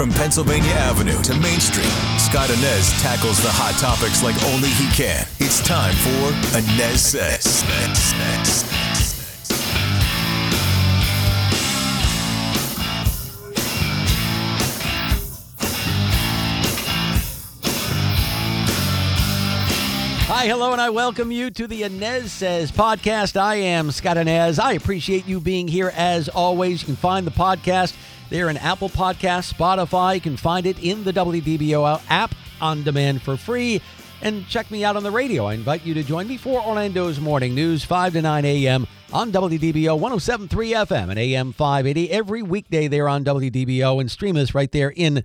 From Pennsylvania Avenue to Main Street, Scott Anez tackles the hot topics like only he can. It's time for Anez Says. Hi, hello, and I welcome you to the Anez Says podcast. I am Scott Anez. I appreciate you being here as always. You can find the podcast there in Apple Podcasts, Spotify. You can find it in the WDBO app on demand for free. And check me out on the radio. I invite you to join me for Orlando's Morning News, 5 to 9 a.m. on WDBO 107.3 FM and AM 580 every weekday there on WDBO, and stream us right there in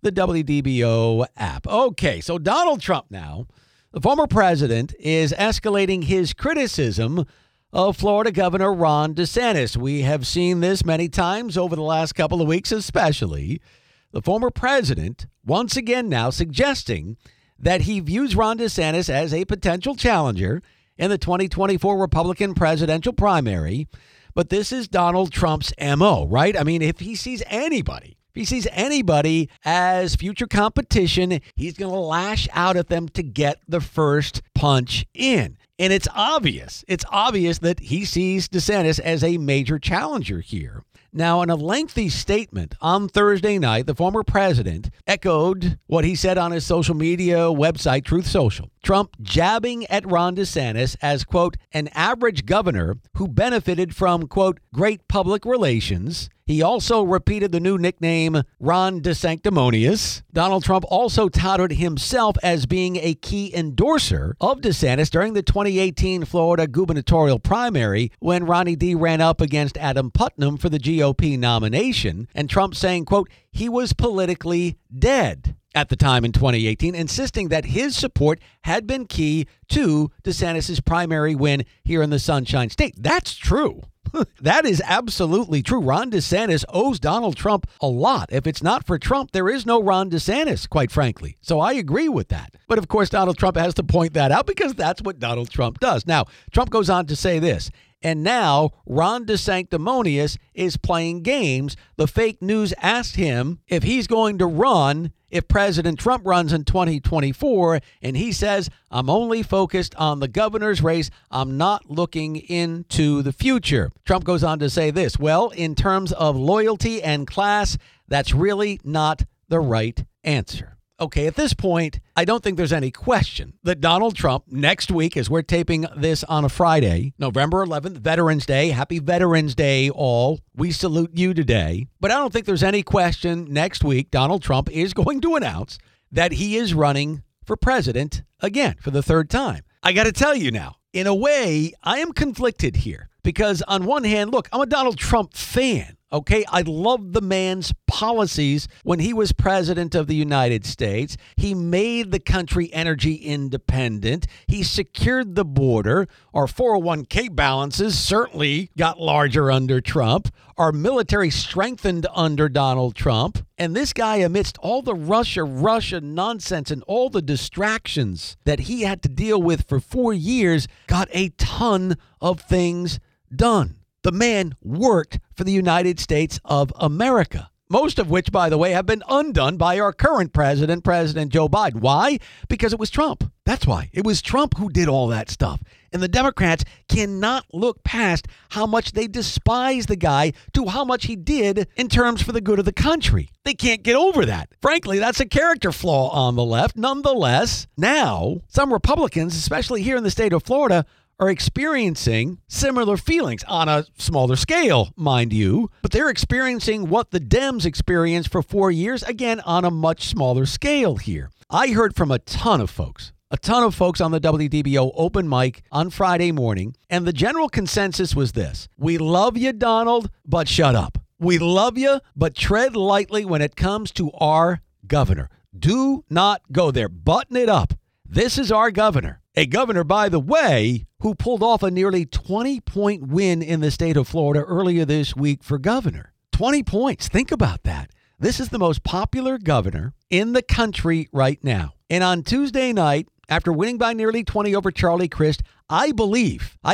the WDBO app. Okay, so Donald Trump now, the former president, is escalating his criticism of Florida Governor Ron DeSantis. We have seen this many times over the last couple of weeks, especially the former president once again now suggesting that he views Ron DeSantis as a potential challenger in the 2024 Republican presidential primary. But this is Donald Trump's MO, right? I mean, if he sees anybody as future competition, he's going to lash out at them to get the first punch in. And it's obvious. It's obvious that he sees DeSantis as a major challenger here. Now, in a lengthy statement on Thursday night, the former president echoed what he said on his social media website, Truth Social. Trump jabbing at Ron DeSantis as, quote, an average governor who benefited from, quote, great public relations. He also repeated the new nickname, Ron DeSanctimonious. Donald Trump also touted himself as being a key endorser of DeSantis during the 2018 Florida gubernatorial primary when Ronnie D ran up against Adam Putnam for the GOP nomination, and Trump saying, quote, he was politically dead at the time in 2018, insisting that his support had been key to DeSantis' primary win here in the Sunshine State. That's true. That is absolutely true. Ron DeSantis owes Donald Trump a lot. If it's not for Trump, there is no Ron DeSantis, quite frankly. So I agree with that. But of course, Donald Trump has to point that out because that's what Donald Trump does. Now, Trump goes on to say this. And now Ron DeSanctimonious is playing games. The fake news asked him if he's going to run if President Trump runs in 2024. And he says, I'm only focused on the governor's race. I'm not looking into the future. Trump goes on to say this. Well, in terms of loyalty and class, that's really not the right answer. Okay, at this point, I don't think there's any question that Donald Trump next week, as we're taping this on a Friday, November 11th, Veterans Day. Happy Veterans Day, all. We salute you today. But I don't think there's any question next week Donald Trump is going to announce that he is running for president again for the third time. I got to tell you now, in a way, I am conflicted here because on one hand, look, I'm a Donald Trump fan. Okay, I love the man's policies when he was president of the United States. He made the country energy independent. He secured the border. Our 401k balances certainly got larger under Trump. Our military strengthened under Donald Trump. And this guy, amidst all the Russia nonsense and all the distractions that he had to deal with for 4 years, got a ton of things done. The man worked for the United States of America, most of which, by the way, have been undone by our current president, President Joe Biden. Why? Because it was Trump. That's why. It was Trump who did all that stuff. And the Democrats cannot look past how much they despise the guy to how much he did in terms for the good of the country. They can't get over that. Frankly, that's a character flaw on the left. Nonetheless, now some Republicans, especially here in the state of Florida, are experiencing similar feelings on a smaller scale, mind you, but they're experiencing what the Dems experienced for 4 years, again, on a much smaller scale here. I heard from a ton of folks on the WDBO open mic on Friday morning, and the general consensus was this. We love you, Donald, but shut up. We love you, but tread lightly when it comes to our governor. Do not go there. Button it up. This is our governor. A governor, by the way, who pulled off a nearly 20-point win in the state of Florida earlier this week for governor. 20 points. Think about that. This is the most popular governor in the country right now. And on Tuesday night, after winning by nearly 20 over Charlie Crist, I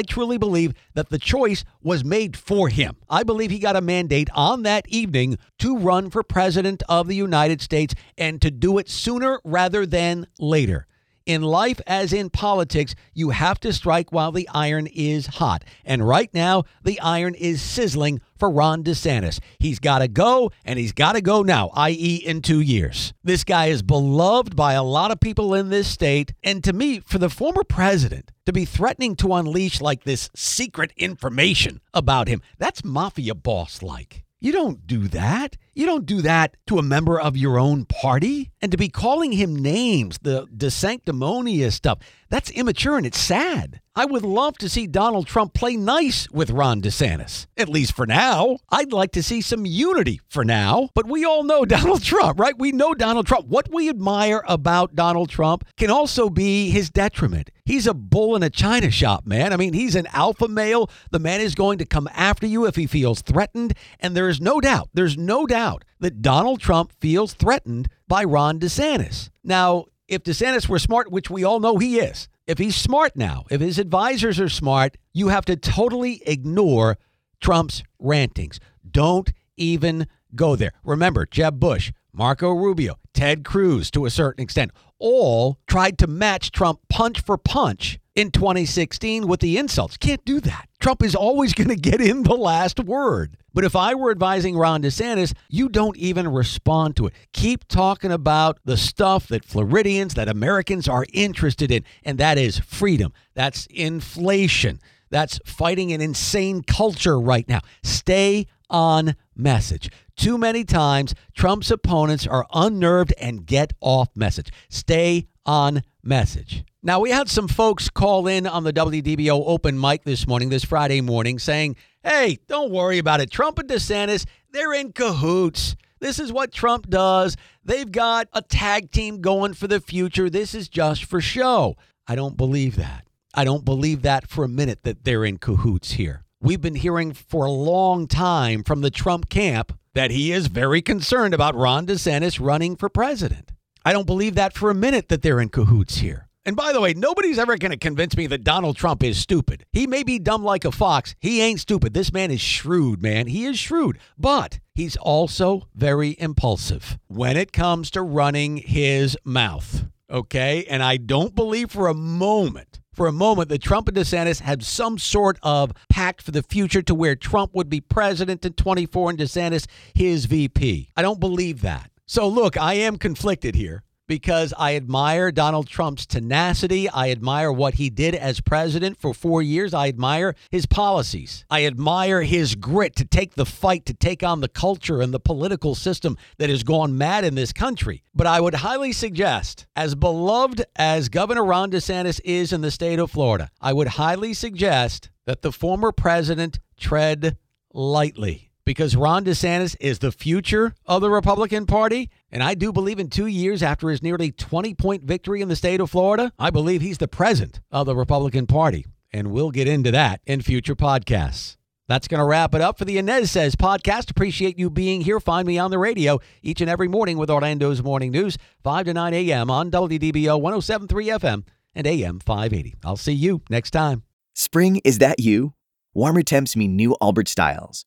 truly believe that the choice was made for him. I believe he got a mandate on that evening to run for president of the United States and to do it sooner rather than later. In life, as in politics, you have to strike while the iron is hot. And right now, the iron is sizzling for Ron DeSantis. He's got to go, and he's got to go now, i.e. in 2 years. This guy is beloved by a lot of people in this state. And to me, for the former president to be threatening to unleash like this secret information about him, that's mafia boss-like. You don't do that. You don't do that to a member of your own party. And to be calling him names, the sanctimonious stuff, that's immature and it's sad. I would love to see Donald Trump play nice with Ron DeSantis, at least for now. I'd like to see some unity for now. But we all know Donald Trump, right? We know Donald Trump. What we admire about Donald Trump can also be his detriment. He's a bull in a china shop, man. I mean, he's an alpha male. The man is going to come after you if he feels threatened. And there is no doubt, that Donald Trump feels threatened by Ron DeSantis. Now, if DeSantis were smart, which we all know he is, if he's smart now, if his advisors are smart, you have to totally ignore Trump's rantings. Don't even go there. Remember, Jeb Bush, Marco Rubio, Ted Cruz, to a certain extent, all tried to match Trump punch for punch in 2016 with the insults. Can't do that. Trump is always going to get in the last word. But if I were advising Ron DeSantis, you don't even respond to it. Keep talking about the stuff that Floridians, that Americans are interested in, and that is freedom. That's inflation. That's fighting an insane culture right now. Stay on message. Too many times, Trump's opponents are unnerved and get off message. Stay on message. Now, we had some folks call in on the WDBO open mic this morning, this Friday morning, saying, hey, don't worry about it. Trump and DeSantis, they're in cahoots. This is what Trump does. They've got a tag team going for the future. This is just for show. I don't believe that. I don't believe that for a minute that they're in cahoots here. We've been hearing for a long time from the Trump camp that he is very concerned about Ron DeSantis running for president. I don't believe that for a minute that they're in cahoots here. And by the way, nobody's ever going to convince me that Donald Trump is stupid. He may be dumb like a fox. He ain't stupid. This man is shrewd, man. He is shrewd. But he's also very impulsive when it comes to running his mouth. Okay? And I don't believe for a moment that Trump and DeSantis had some sort of pact for the future to where Trump would be president in 2024 and DeSantis his VP. I don't believe that. So look, I am conflicted here because I admire Donald Trump's tenacity. I admire what he did as president for 4 years. I admire his policies. I admire his grit to take the fight, to take on the culture and the political system that has gone mad in this country. But I would highly suggest, as beloved as Governor Ron DeSantis is in the state of Florida, I would highly suggest that the former president tread lightly. Because Ron DeSantis is the future of the Republican Party. And I do believe in 2 years after his nearly 20-point victory in the state of Florida, I believe he's the present of the Republican Party. And we'll get into that in future podcasts. That's going to wrap it up for the Anez Says podcast. Appreciate you being here. Find me on the radio each and every morning with Orlando's Morning News, 5 to 9 a.m. on WDBO 107.3 FM and AM 580. I'll see you next time. Spring, is that you? Warmer temps mean new Allbirds styles.